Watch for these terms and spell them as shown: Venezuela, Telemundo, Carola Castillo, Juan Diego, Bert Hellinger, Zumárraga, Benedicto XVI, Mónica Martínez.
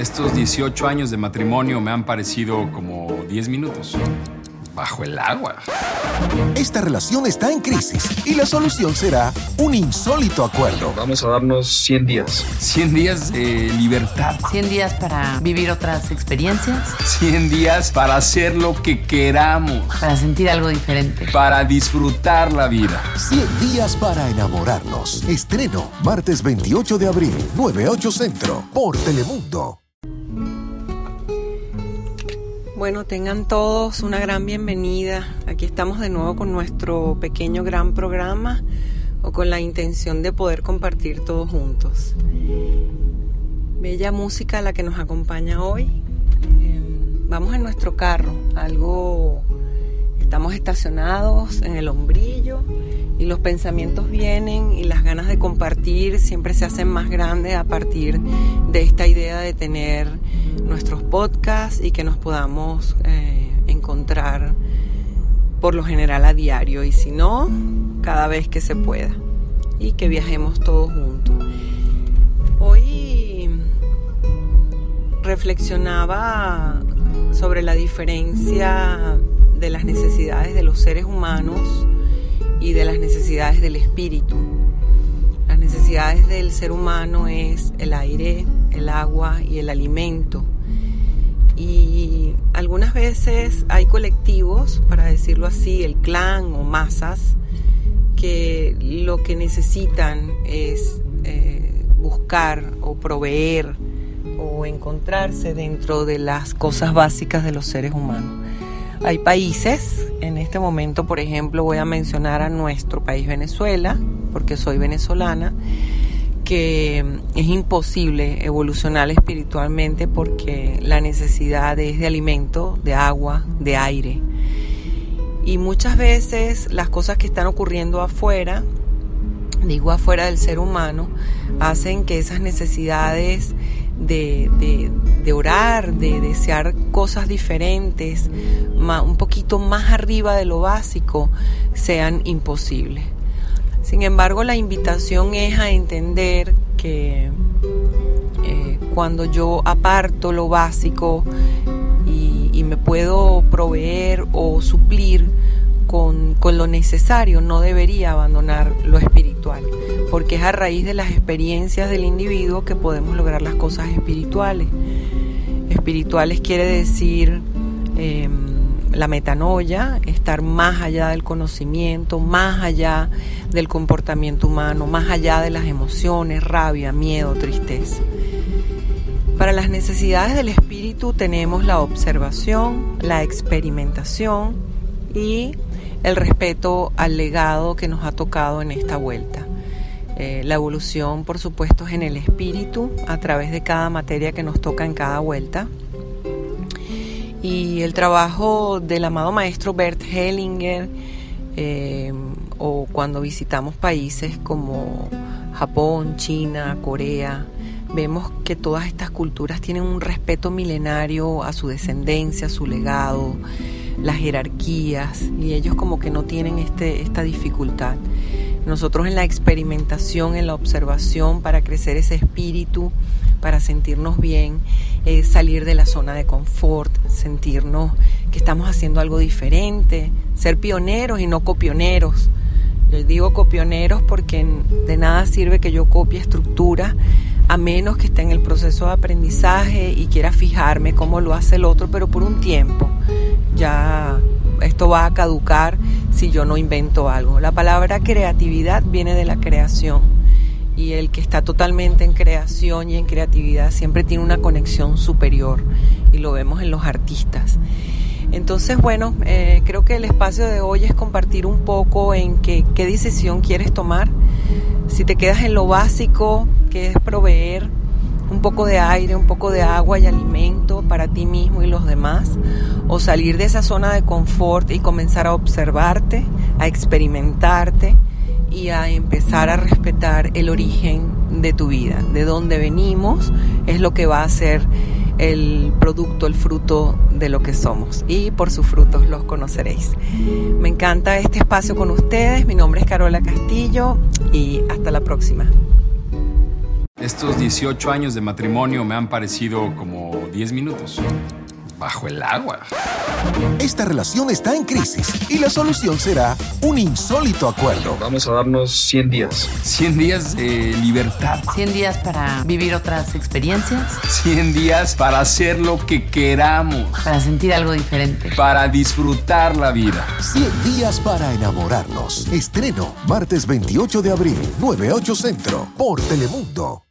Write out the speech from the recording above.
Estos 18 años de matrimonio me han parecido como 10 minutos. Bajo el agua. Esta relación está en crisis y la solución será un insólito acuerdo. Vamos a darnos 100 días. 100 días de libertad. 100 días para vivir otras experiencias. 100 días para hacer lo que queramos. Para sentir algo diferente. Para disfrutar la vida. 100 días para enamorarnos. Estreno martes 28 de abril, 9:8 Centro, por Telemundo. Bueno, tengan todos una gran bienvenida. Aquí estamos de nuevo con nuestro pequeño gran programa o con la intención de poder compartir todos juntos. Bella música la que nos acompaña hoy. Vamos en nuestro carro, estamos estacionados en el Hombrillo y los pensamientos vienen y las ganas de compartir siempre se hacen más grandes a partir de esta idea de tener nuestros podcasts y que nos podamos encontrar por lo general a diario y si no, cada vez que se pueda y que viajemos todos juntos. Hoy reflexionaba sobre la diferencia de las necesidades de los seres humanos y de las necesidades del espíritu. Las necesidades del ser humano es el aire, el agua y el alimento. Y algunas veces hay colectivos, para decirlo así, el clan o masas, que lo que necesitan es buscar o proveer o encontrarse dentro de las cosas básicas de los seres humanos. Hay países, en este momento, por ejemplo, voy a mencionar a nuestro país Venezuela, porque soy venezolana, que es imposible evolucionar espiritualmente porque la necesidad es de alimento, de agua, de aire. Y muchas veces las cosas que están ocurriendo afuera, digo afuera del ser humano, hacen que esas necesidades de orar, de desear cosas diferentes, un poquito más arriba de lo básico, sean imposibles. Sin embargo, la invitación es a entender que cuando yo aparto lo básico y me puedo proveer o suplir con lo necesario, no debería abandonar lo espiritual, porque es a raíz de las experiencias del individuo que podemos lograr las cosas espirituales. Espirituales quiere decir la metanoia, estar más allá del conocimiento, más allá del comportamiento humano, más allá de las emociones, rabia, miedo, tristeza. Para las necesidades del espíritu tenemos la observación, la experimentación y el respeto al legado que nos ha tocado en esta vuelta. La evolución, por supuesto, es en el espíritu, a través de cada materia que nos toca en cada vuelta. Y el trabajo del amado maestro Bert Hellinger, o cuando visitamos países como Japón, China, Corea, vemos que todas estas culturas tienen un respeto milenario a su descendencia, a su legado, las jerarquías, y ellos como que no tienen esta dificultad. Nosotros en la experimentación, en la observación, para crecer ese espíritu, para sentirnos bien, es salir de la zona de confort, sentirnos que estamos haciendo algo diferente, ser pioneros y no copioneros. Yo digo copioneros porque de nada sirve que yo copie estructuras a menos que esté en el proceso de aprendizaje y quiera fijarme cómo lo hace el otro, pero por un tiempo. Ya esto va a caducar si yo no invento algo. La palabra creatividad viene de la creación y el que está totalmente en creación y en creatividad siempre tiene una conexión superior y lo vemos en los artistas. Entonces, bueno, creo que el espacio de hoy es compartir un poco en qué decisión quieres tomar. Si te quedas en lo básico, que es proveer un poco de aire, un poco de agua y alimento para ti mismo y los demás, o salir de esa zona de confort y comenzar a observarte, a experimentarte y a empezar a respetar el origen de tu vida. De dónde venimos es lo que va a ser el producto, el fruto de lo que somos, y por sus frutos los conoceréis. Me encanta este espacio con ustedes. Mi nombre es Carola Castillo y hasta la próxima. Estos 18 años de matrimonio me han parecido como 10 minutos. Bajo el agua. Esta relación está en crisis y la solución será un insólito acuerdo. Vamos a darnos 100 días. 100 días de libertad. 100 días para vivir otras experiencias. 100 días para hacer lo que queramos. Para sentir algo diferente. Para disfrutar la vida. 100 días para enamorarnos. Estreno martes 28 de abril, 9:8 Centro, por Telemundo.